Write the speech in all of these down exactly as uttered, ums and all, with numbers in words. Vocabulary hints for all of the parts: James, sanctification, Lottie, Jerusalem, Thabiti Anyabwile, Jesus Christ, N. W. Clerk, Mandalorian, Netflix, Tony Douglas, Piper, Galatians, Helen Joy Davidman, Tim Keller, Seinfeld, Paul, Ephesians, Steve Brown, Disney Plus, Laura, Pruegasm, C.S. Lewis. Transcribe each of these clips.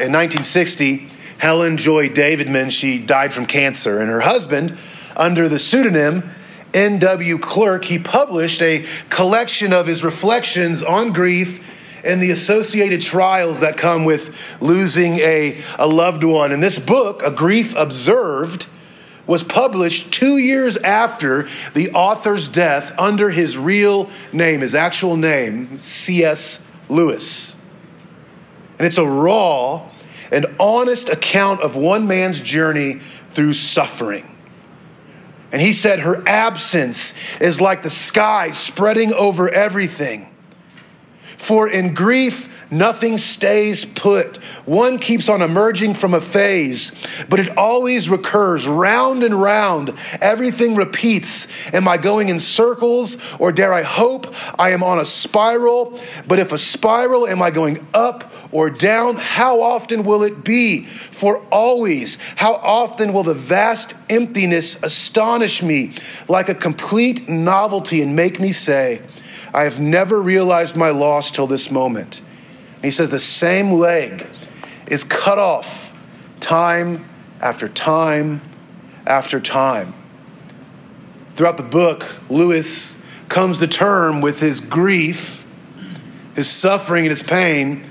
In nineteen sixty, Helen Joy Davidman, she died from cancer, and her husband, under the pseudonym N. W. Clerk, he published a collection of his reflections on grief and the associated trials that come with losing a, a loved one. And this book, A Grief Observed, was published two years after the author's death under his real name, his actual name, C S. Lewis. And it's a raw and honest account of one man's journey through suffering. And he said her absence is like the sky spreading over everything. For in grief, nothing stays put. One keeps on emerging from a phase, but it always recurs round and round. Everything repeats. Am I going in circles, or dare I hope I am on a spiral? But if a spiral, am I going up or down? How often will it be? For always, how often will the vast emptiness astonish me like a complete novelty and make me say, I have never realized my loss till this moment. He says the same leg is cut off time after time after time. Throughout the book, Lewis comes to terms with his grief, his suffering and his pain,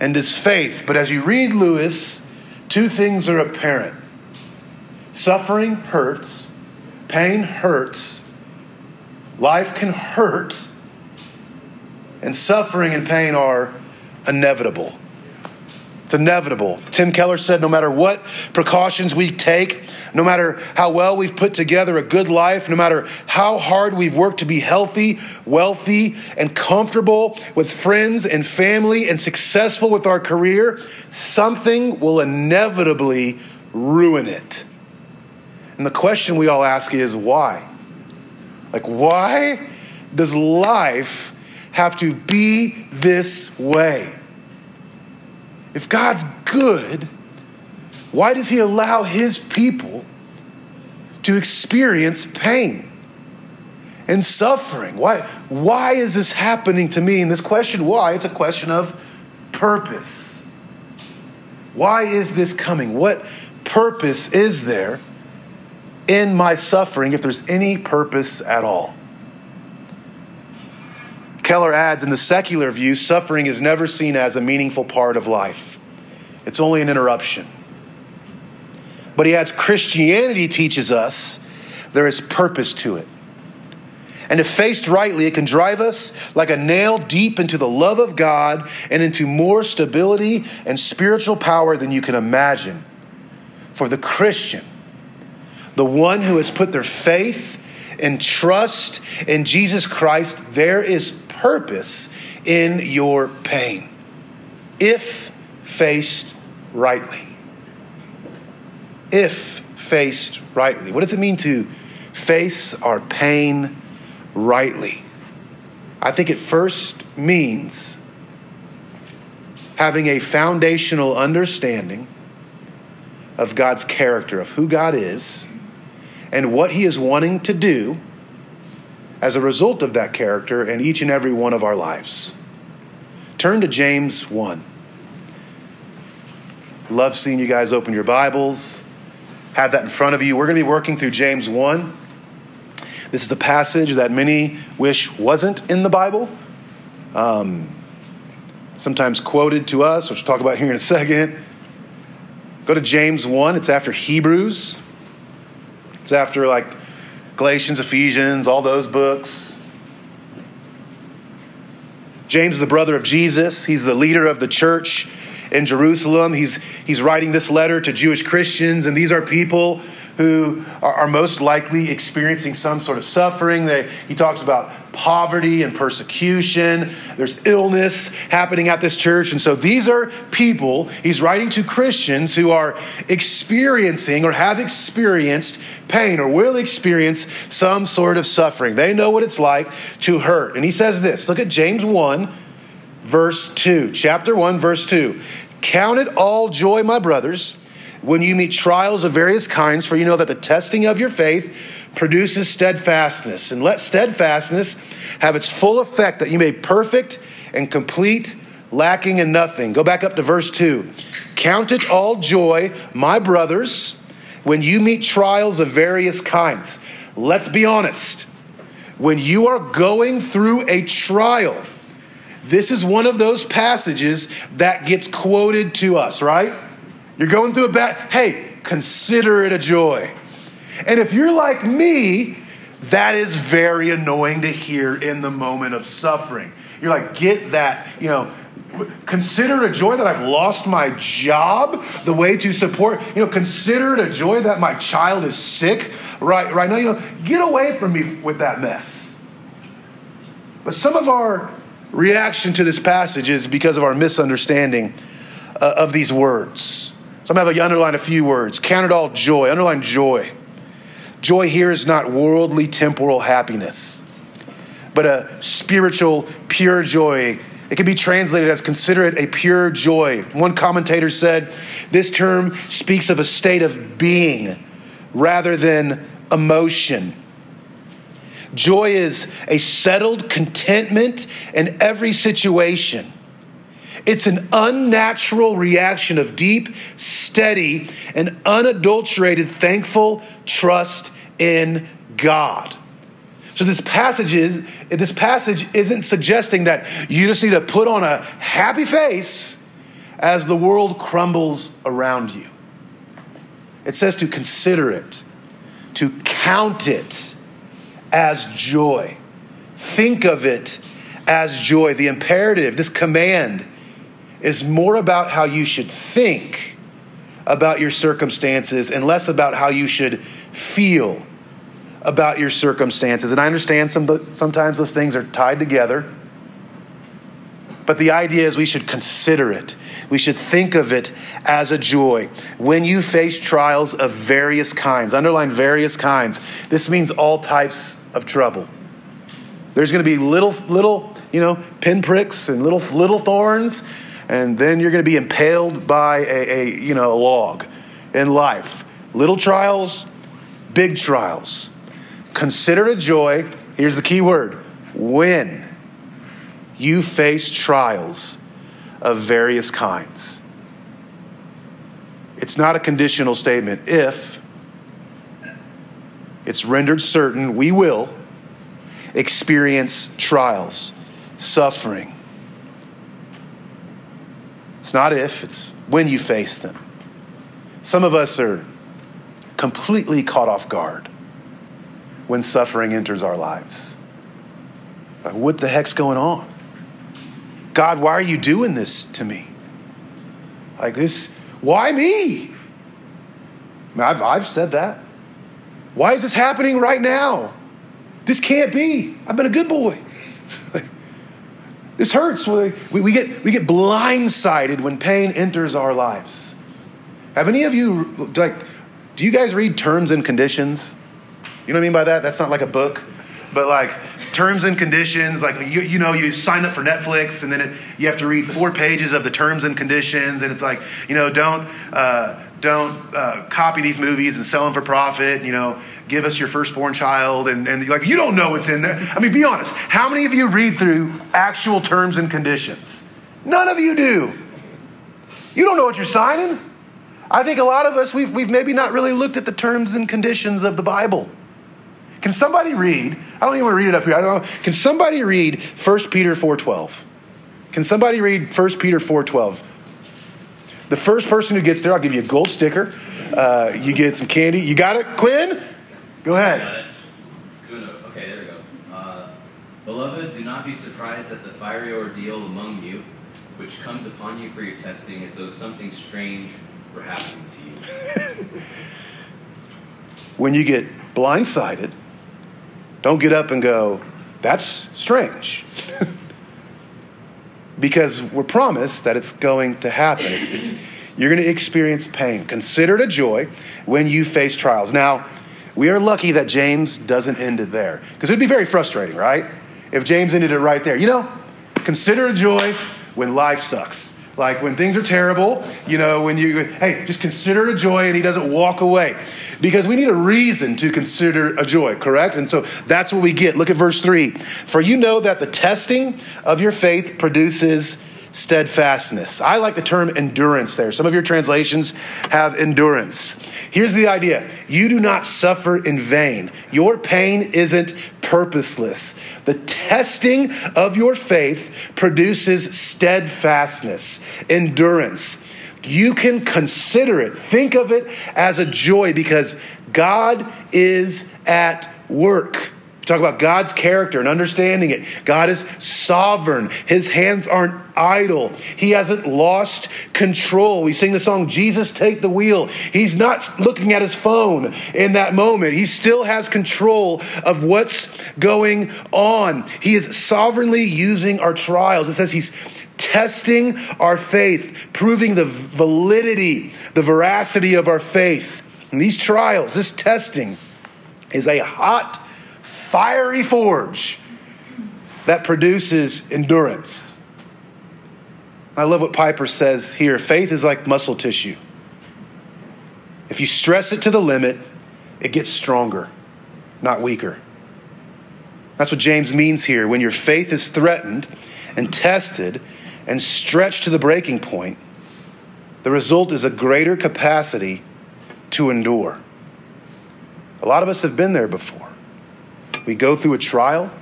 and his faith. But as you read Lewis, two things are apparent. Suffering hurts, pain hurts, life can hurt, and suffering and pain are inevitable. It's inevitable. Tim Keller said, no matter what precautions we take, no matter how well we've put together a good life, no matter how hard we've worked to be healthy, wealthy, and comfortable with friends and family and successful with our career, something will inevitably ruin it. And the question we all ask is, why? Like, why does life have to be this way? If God's good, why does he allow his people to experience pain and suffering? Why, why is this happening to me? And this question, why, it's a question of purpose. Why is this coming? What purpose is there in my suffering, if there's any purpose at all? Keller adds, in the secular view, suffering is never seen as a meaningful part of life. It's only an interruption. But he adds, Christianity teaches us there is purpose to it. And if faced rightly, it can drive us like a nail deep into the love of God and into more stability and spiritual power than you can imagine. For the Christian, the one who has put their faith and trust in Jesus Christ, there is purpose in your pain, if faced rightly. If faced rightly. What does it mean to face our pain rightly? I think it first means having a foundational understanding of God's character, of who God is, and what he is wanting to do as a result of that character in each and every one of our lives. Turn to James one. Love seeing you guys open your Bibles, have that in front of you. We're going to be working through James one. This is a passage that many wish wasn't in the Bible. Um, sometimes quoted to us, which we'll talk about here in a second. Go to James one. It's after Hebrews. It's after like Galatians, Ephesians, all those books. James is the brother of Jesus. He's the leader of the church in Jerusalem. He's, he's writing this letter to Jewish Christians, and these are people who are, are most likely experiencing some sort of suffering. They, he talks about poverty and persecution. There's illness happening at this church. And so these are people he's writing to, Christians who are experiencing or have experienced pain or will experience some sort of suffering. They know what it's like to hurt. And he says this, look at James one, verse two, chapter one, verse two. Count it all joy, my brothers, when you meet trials of various kinds, for you know that the testing of your faith produces steadfastness. And let steadfastness have its full effect, that you may be perfect and complete, lacking in nothing. Go back up to verse two. Count it all joy, my brothers, when you meet trials of various kinds. Let's be honest. When you are going through a trial, this is one of those passages that gets quoted to us, right? You're going through a bad, hey, consider it a joy. And if you're like me, that is very annoying to hear in the moment of suffering. You're like, get that, you know, consider it a joy that I've lost my job, the way to support, you know, consider it a joy that my child is sick right, right now. You know, get away from me with that mess. But some of our reaction to this passage is because of our misunderstanding uh, of these words. So I'm going to have you underline a few words. Count it all joy. Underline joy. Joy here is not worldly, temporal happiness, but a spiritual, pure joy. It can be translated as consider it a pure joy. One commentator said, this term speaks of a state of being rather than emotion. Joy is a settled contentment in every situation. It's an unnatural reaction of deep, steady, and unadulterated, thankful trust in God. So this passage is, this passage isn't suggesting that you just need to put on a happy face as the world crumbles around you. It says to consider it, to count it as joy. Think of it as joy. The imperative, this command, is more about how you should think about your circumstances and less about how you should feel about your circumstances. And I understand some, sometimes those things are tied together, but the idea is we should consider it. We should think of it as a joy. When you face trials of various kinds, underline various kinds, this means all types of trouble. There's going to be little, little, you know, pinpricks and little, little thorns, and then you're going to be impaled by a, a, you know, a log in life. Little trials, big trials. Consider it a joy, here's the key word, when you face trials of various kinds. It's not a conditional statement. If it's rendered certain, we will experience trials, suffering. It's not if, it's when you face them. Some of us are completely caught off guard when suffering enters our lives. Like, what the heck's going on? God, why are you doing this to me? Like this, why me? I've, I've said that. Why is this happening right now? This can't be. I've been a good boy. This hurts. We, we, we get, we get blindsided when pain enters our lives. Have any of you, like, do you guys read Terms and Conditions? You know what I mean by that? That's not like a book, but like terms and conditions. Like, you, you know, you sign up for Netflix and then it, you have to read four pages of the terms and conditions. And it's like, you know, don't uh, don't uh, copy these movies and sell them for profit. You know, give us your firstborn child. And, and like, you don't know what's in there. I mean, be honest. How many of you read through actual terms and conditions? None of you do. You don't know what you're signing. I think a lot of us, we've, we've maybe not really looked at the terms and conditions of the Bible. Can somebody read, I don't even want to read it up here. I don't know. Can somebody read First Peter four twelve? Can somebody read First Peter four twelve? The first person who gets there, I'll give you a gold sticker. Uh, you get some candy. You got it, Quinn? Go ahead. I got it. It's good. Okay, there we go. Uh, Beloved, do not be surprised at the fiery ordeal among you, which comes upon you for your testing, as though something strange were happening to you. When you get blindsided, don't get up and go, that's strange. Because we're promised that it's going to happen. It's, you're going to experience pain. Consider it a joy when you face trials. Now, we are lucky that James doesn't end it there, because it would be very frustrating, right? If James ended it right there. You know, consider a joy when life sucks. Like when things are terrible, you know, when you, hey, just consider it a joy, and he doesn't walk away. Because we need a reason to consider a joy, correct? And so that's what we get. Look at verse three. For you know that the testing of your faith produces steadfastness. I like the term endurance there. Some of your translations have endurance. Here's the idea. You do not suffer in vain. Your pain isn't purposeless. The testing of your faith produces steadfastness, endurance. You can consider it. Think of it as a joy because God is at work. We talk about God's character and understanding it. God is sovereign. His hands aren't idle. He hasn't lost control. We sing the song, Jesus, Take the Wheel. He's not looking at his phone in that moment. He still has control of what's going on. He is sovereignly using our trials. It says he's testing our faith, proving the validity, the veracity of our faith. And these trials, this testing is a hot fiery forge that produces endurance. I love what Piper says here. Faith is like muscle tissue. If you stress it to the limit, it gets stronger, not weaker. That's what James means here. When your faith is threatened and tested and stretched to the breaking point, the result is a greater capacity to endure. A lot of us have been there before. We go through a trial,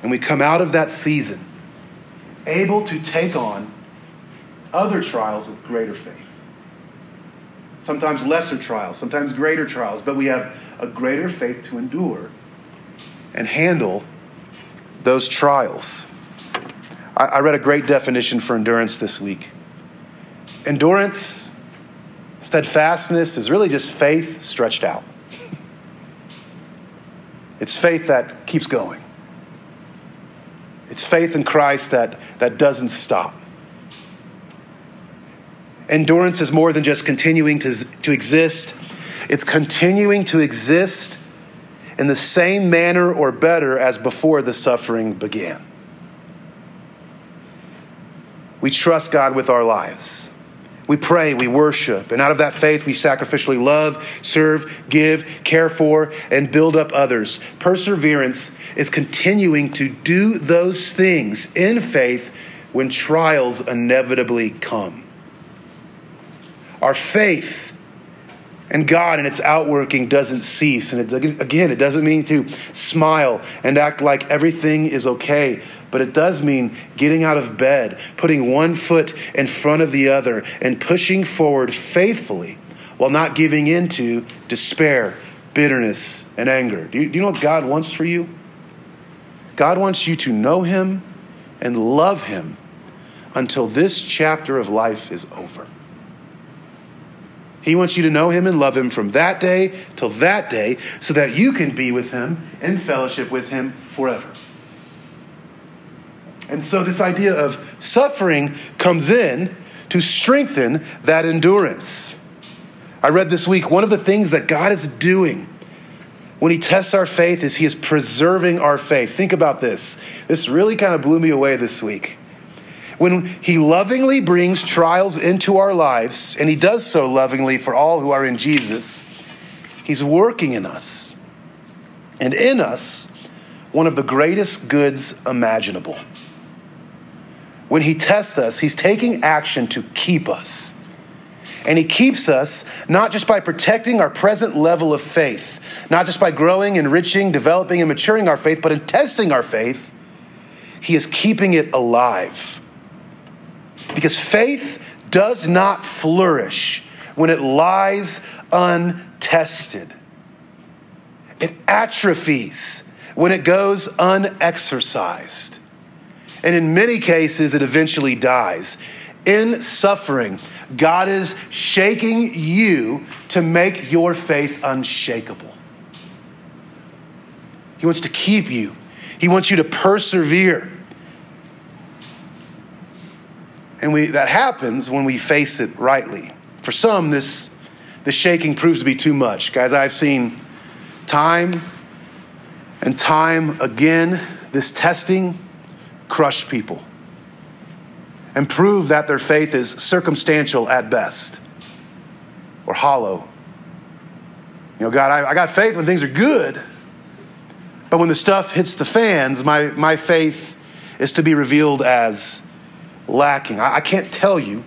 and we come out of that season able to take on other trials with greater faith. Sometimes lesser trials, sometimes greater trials, but we have a greater faith to endure and handle those trials. I, I read a great definition for endurance this week. Endurance, steadfastness, is really just faith stretched out. It's faith that keeps going. It's faith in Christ that, that doesn't stop. Endurance is more than just continuing to, to exist. It's continuing to exist in the same manner or better as before the suffering began. We trust God with our lives. We pray, we worship, and out of that faith, we sacrificially love, serve, give, care for, and build up others. Perseverance is continuing to do those things in faith when trials inevitably come. Our faith in God and its outworking doesn't cease. And it, again, it doesn't mean to smile and act like everything is okay. But it does mean getting out of bed, putting one foot in front of the other, and pushing forward faithfully while not giving in to despair, bitterness, and anger. Do you, do you know what God wants for you? God wants you to know him and love him until this chapter of life is over. He wants you to know him and love him from that day till that day so that you can be with him in fellowship with him forever. And so this idea of suffering comes in to strengthen that endurance. I read this week, one of the things that God is doing when he tests our faith is he is preserving our faith. Think about this. This really kind of blew me away this week. When he lovingly brings trials into our lives, and he does so lovingly for all who are in Jesus, he's working in us and in us one of the greatest goods imaginable. When he tests us, he's taking action to keep us. And he keeps us not just by protecting our present level of faith, not just by growing, enriching, developing, and maturing our faith, but in testing our faith, he is keeping it alive. Because faith does not flourish when it lies untested. It atrophies when it goes unexercised. And in many cases, it eventually dies. In suffering, God is shaking you to make your faith unshakable. He wants to keep you. He wants you to persevere. And we, that happens when we face it rightly. For some, this, this shaking proves to be too much. Guys, I've seen time and time again, this testing crush people and prove that their faith is circumstantial at best or hollow. You know, God, I, I got faith when things are good, but when the stuff hits the fans, my, my faith is to be revealed as lacking. I, I can't tell you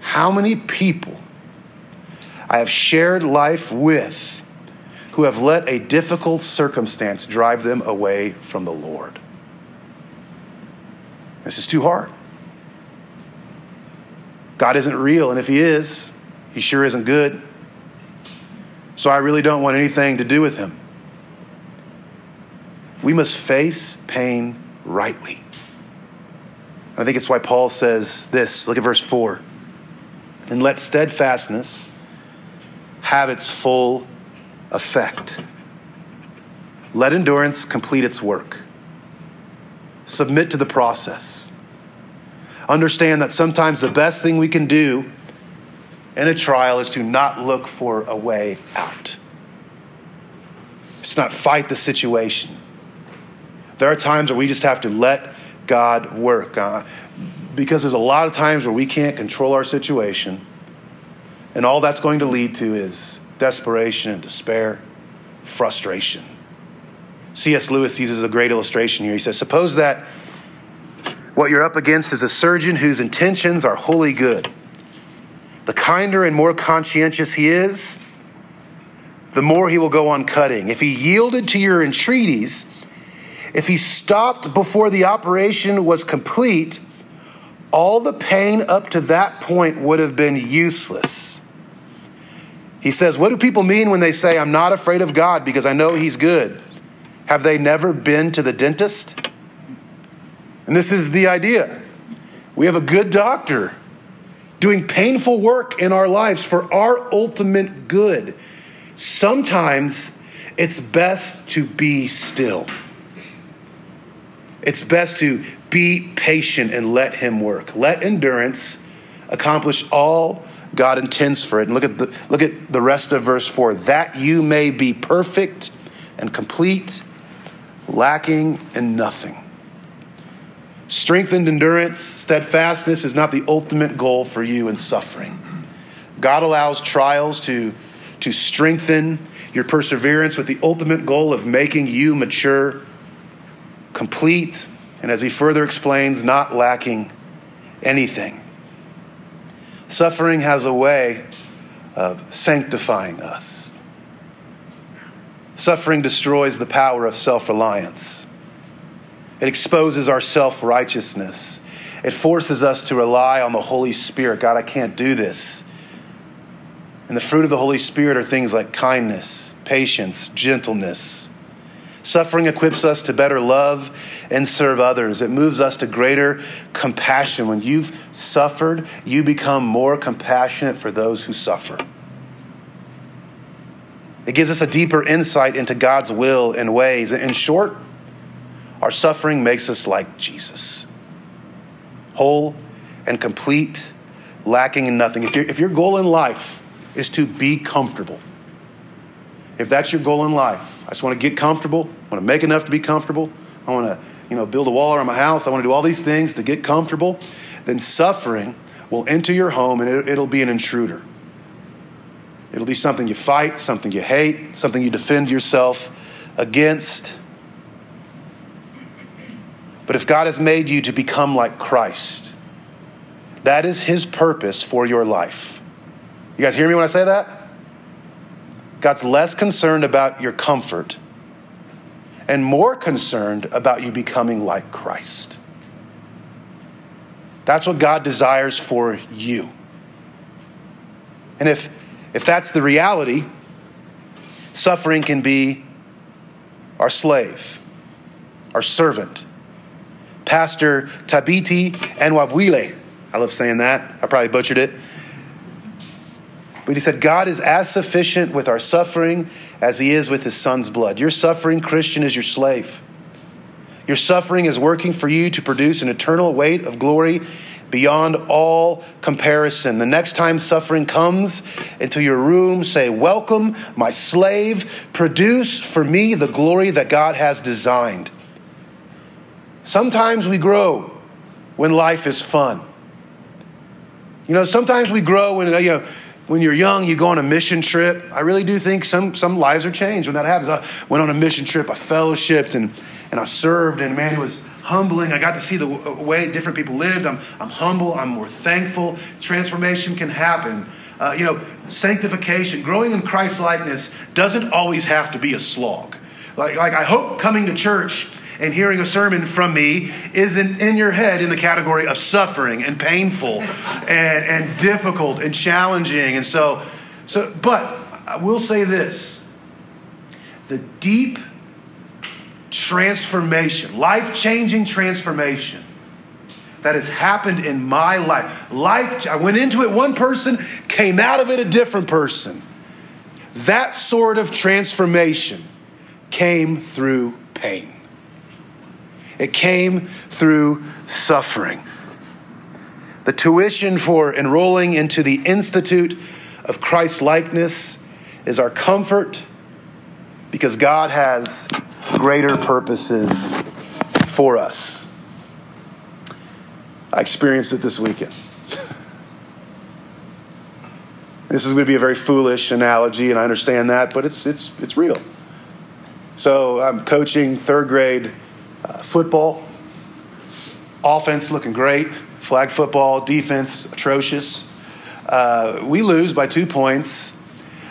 how many people I have shared life with who have let a difficult circumstance drive them away from the Lord. This is too hard. God isn't real, and if he is, he sure isn't good. So I really don't want anything to do with him. We must face pain rightly. I think it's why Paul says this. Look at verse four. And let steadfastness have its full effect. Let endurance complete its work. Submit to the process. Understand that sometimes the best thing we can do in a trial is to not look for a way out. It's to not fight the situation. There are times where we just have to let God work. Uh, because there's a lot of times where we can't control our situation. And all that's going to lead to is desperation and despair, frustration. C S Lewis uses a great illustration here. He says, suppose that what you're up against is a surgeon whose intentions are wholly good. The kinder and more conscientious he is, the more he will go on cutting. If he yielded to your entreaties, if he stopped before the operation was complete, all the pain up to that point would have been useless. He says, what do people mean when they say, I'm not afraid of God because I know he's good? Have they never been to the dentist? And this is the idea. We have a good doctor doing painful work in our lives for our ultimate good. Sometimes it's best to be still. It's best to be patient and let him work. Let endurance accomplish all God intends for it. And look at the, look at the rest of verse four. That you may be perfect and complete, lacking in nothing. Strengthened endurance, steadfastness is not the ultimate goal for you in suffering. God allows trials to, to strengthen your perseverance with the ultimate goal of making you mature, complete, and as he further explains, not lacking anything. Suffering has a way of sanctifying us. Suffering destroys the power of self-reliance. It exposes our self-righteousness. It forces us to rely on the Holy Spirit. God, I can't do this. And the fruit of the Holy Spirit are things like kindness, patience, gentleness. Suffering equips us to better love and serve others. It moves us to greater compassion. When you've suffered, you become more compassionate for those who suffer. It gives us a deeper insight into God's will and ways. In short, our suffering makes us like Jesus, whole and complete, lacking in nothing. If, if your goal in life is to be comfortable, if that's your goal in life, I just want to get comfortable, I want to make enough to be comfortable, I want to, you know, build a wall around my house, I want to do all these things to get comfortable, then suffering will enter your home and it, it'll be an intruder. It'll be something you fight, something you hate, something you defend yourself against. But if God has made you to become like Christ, that is his purpose for your life. You guys hear me when I say that? God's less concerned about your comfort and more concerned about you becoming like Christ. That's what God desires for you. And if, if that's the reality, suffering can be our slave, our servant. Pastor Thabiti Anyabwile, I love saying that. I probably butchered it. But he said, God is as sufficient with our suffering as he is with his son's blood. Your suffering, Christian, is your slave. Your suffering is working for you to produce an eternal weight of glory beyond all comparison. The next time suffering comes into your room, say, welcome, my slave. Produce for me the glory that God has designed. Sometimes we grow when life is fun. You know, sometimes we grow when, you know, when you're young, you go on a mission trip. I really do think some, some lives are changed when that happens. I went on a mission trip, I fellowshipped and, and I served, and man, it was humbling. I got to see the way different people lived. I'm, I'm humble. I'm more thankful. Transformation can happen. Uh, you know, sanctification, growing in Christ-likeness doesn't always have to be a slog. Like, like I hope coming to church and hearing a sermon from me isn't in your head in the category of suffering and painful and, and difficult and challenging. And so, so, but I will say this, the deep transformation, life-changing transformation that has happened in my life. Life, I went into it one person, came out of it a different person. That sort of transformation came through pain. It came through suffering. The tuition for enrolling into the Institute of Christ-likeness is our comfort because God has greater purposes for us. I experienced it this weekend. This is going to be a very foolish analogy, and I understand that, but it's it's it's real. So I'm coaching third grade uh, football. Offense looking great. Flag football. Defense atrocious. Uh, we lose by two points.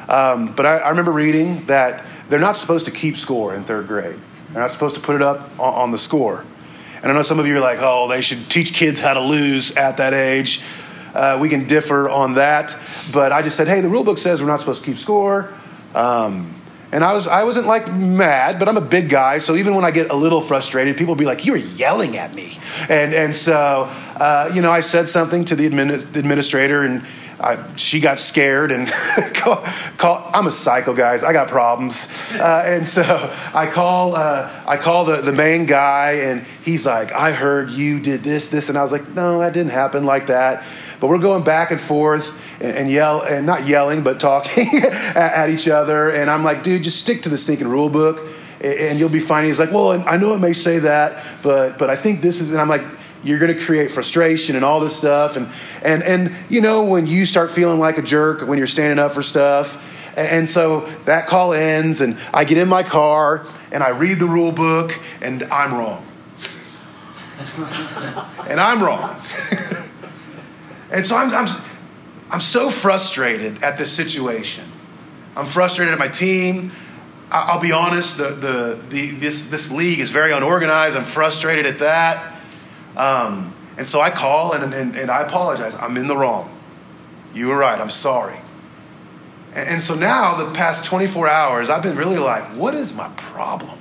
Um, but I, I remember reading that they're not supposed to keep score in third grade. They're not supposed to put it up on, on the score. And I know some of you are like, oh, they should teach kids how to lose at that age. Uh, we can differ on that. But I just said, hey, the rule book says we're not supposed to keep score. Um, and I, was, I wasn't like mad, but I'm a big guy. So even when I get a little frustrated, people will be like, you're yelling at me. And and so, uh, you know, I said something to the admin, administrator and I, she got scared and call, call. I'm a psycho, guys. I got problems, uh, and so I call. Uh, I call the, the main guy, and he's like, "I heard you did this, this," and I was like, "No, that didn't happen like that." But we're going back and forth and, and yell and not yelling, but talking at, at each other. And I'm like, "Dude, just stick to the stinking rule book, and, and you'll be fine." He's like, "Well, I know it may say that, but but I think this is," and I'm like, you're going to create frustration and all this stuff. And, and, and, you know, when you start feeling like a jerk, when you're standing up for stuff. And so that call ends and I get in my car and I read the rule book and I'm wrong. and I'm wrong. and so I'm, I'm, I'm so frustrated at this situation. I'm frustrated at my team. I'll be honest. The, the, the, this, this league is very unorganized. I'm frustrated at that. Um, and so I call and, and, and I apologize. I'm in the wrong. You were right. I'm sorry. And, and so now the past twenty-four hours, I've been really like, what is my problem?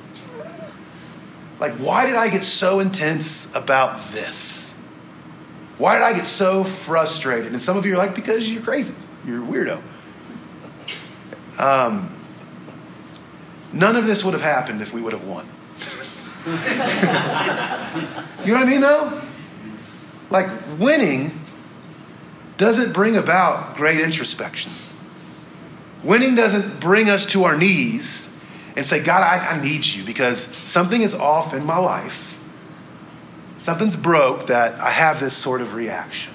Like, why did I get so intense about this? Why did I get so frustrated? And some of you are like, because you're crazy. You're a weirdo. Um, none of this would have happened if we would have won. You know what I mean, though? Like, winning doesn't bring about great introspection. Winning doesn't bring us to our knees and say, God, I, I need you because something is off in my life. Something's broke that I have this sort of reaction.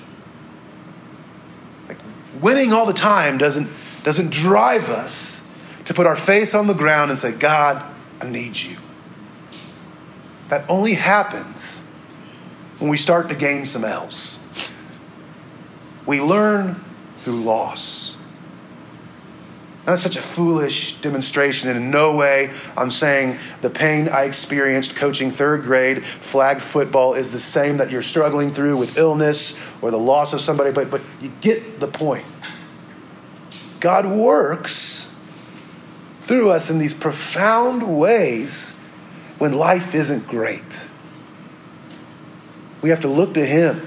Like, winning all the time doesn't, doesn't drive us to put our face on the ground and say, God, I need you. That only happens when we start to gain some L's. We learn through loss. Now, that's such a foolish demonstration, and in no way I'm saying the pain I experienced coaching third grade flag football is the same that you're struggling through with illness or the loss of somebody, but, but you get the point. God works through us in these profound ways. When life isn't great, we have to look to Him.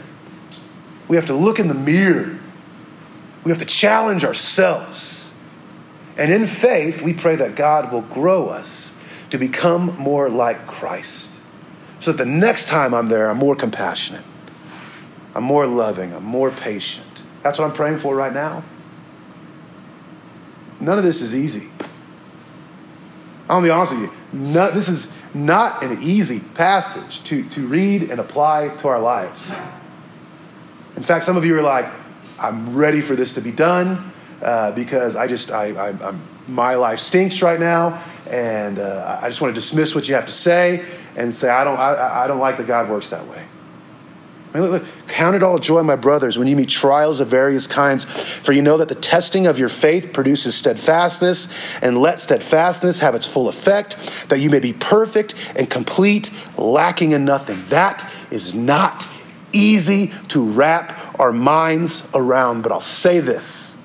We have to look in the mirror. We have to challenge ourselves. And in faith, we pray that God will grow us to become more like Christ. So that the next time I'm there, I'm more compassionate. I'm more loving. I'm more patient. That's what I'm praying for right now. None of this is easy. I'm going to be honest with you. No, this is not an easy passage to, to read and apply to our lives. In fact, some of you are like, I'm ready for this to be done. uh, because I just, I, I, I'm, my life stinks right now, and uh, I just want to dismiss what you have to say and say, I don't, I, I don't like that God works that way. I mean, look, look, count it all joy, my brothers, when you meet trials of various kinds, for you know that the testing of your faith produces steadfastness, and let steadfastness have its full effect, that you may be perfect and complete, lacking in nothing. That is not easy to wrap our minds around, but I'll say this.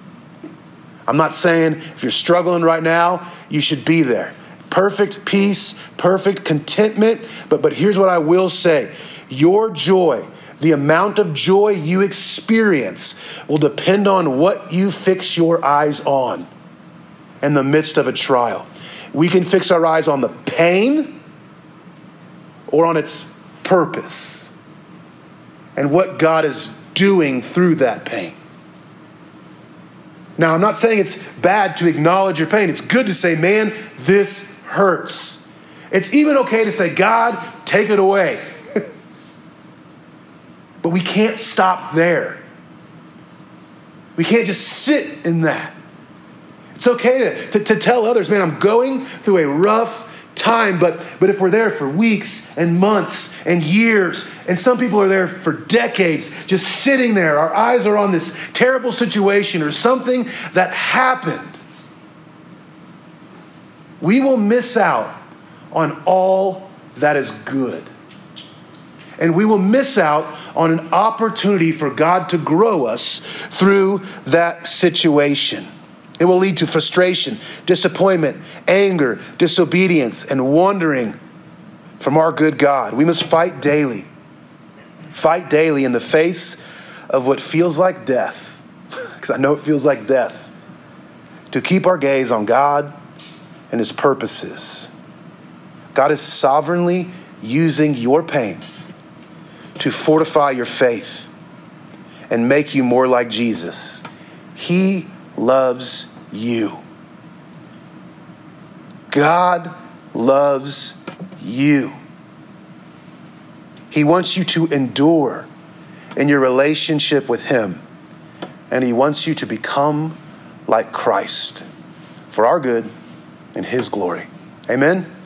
I'm not saying if you're struggling right now, you should be there. Perfect peace, perfect contentment, but, but here's what I will say. Your joy, the amount of joy you experience, will depend on what you fix your eyes on in the midst of a trial. We can fix our eyes on the pain or on its purpose and what God is doing through that pain. Now, I'm not saying it's bad to acknowledge your pain. It's good to say, man, this hurts. It's even okay to say, God, take it away. But we can't stop there. We can't just sit in that. It's okay to, to, to tell others, man, I'm going through a rough time, but, but if we're there for weeks and months and years, and some people are there for decades, just sitting there, our eyes are on this terrible situation or something that happened, we will miss out on all that is good. And we will miss out on an opportunity for God to grow us through that situation. It will lead to frustration, disappointment, anger, disobedience, and wandering from our good God. We must fight daily. Fight daily in the face of what feels like death, because I know it feels like death, to keep our gaze on God and his purposes. God is sovereignly using your pain to fortify your faith and make you more like Jesus. He loves you. God loves you. He wants you to endure in your relationship with him, and he wants you to become like Christ for our good and his glory. Amen.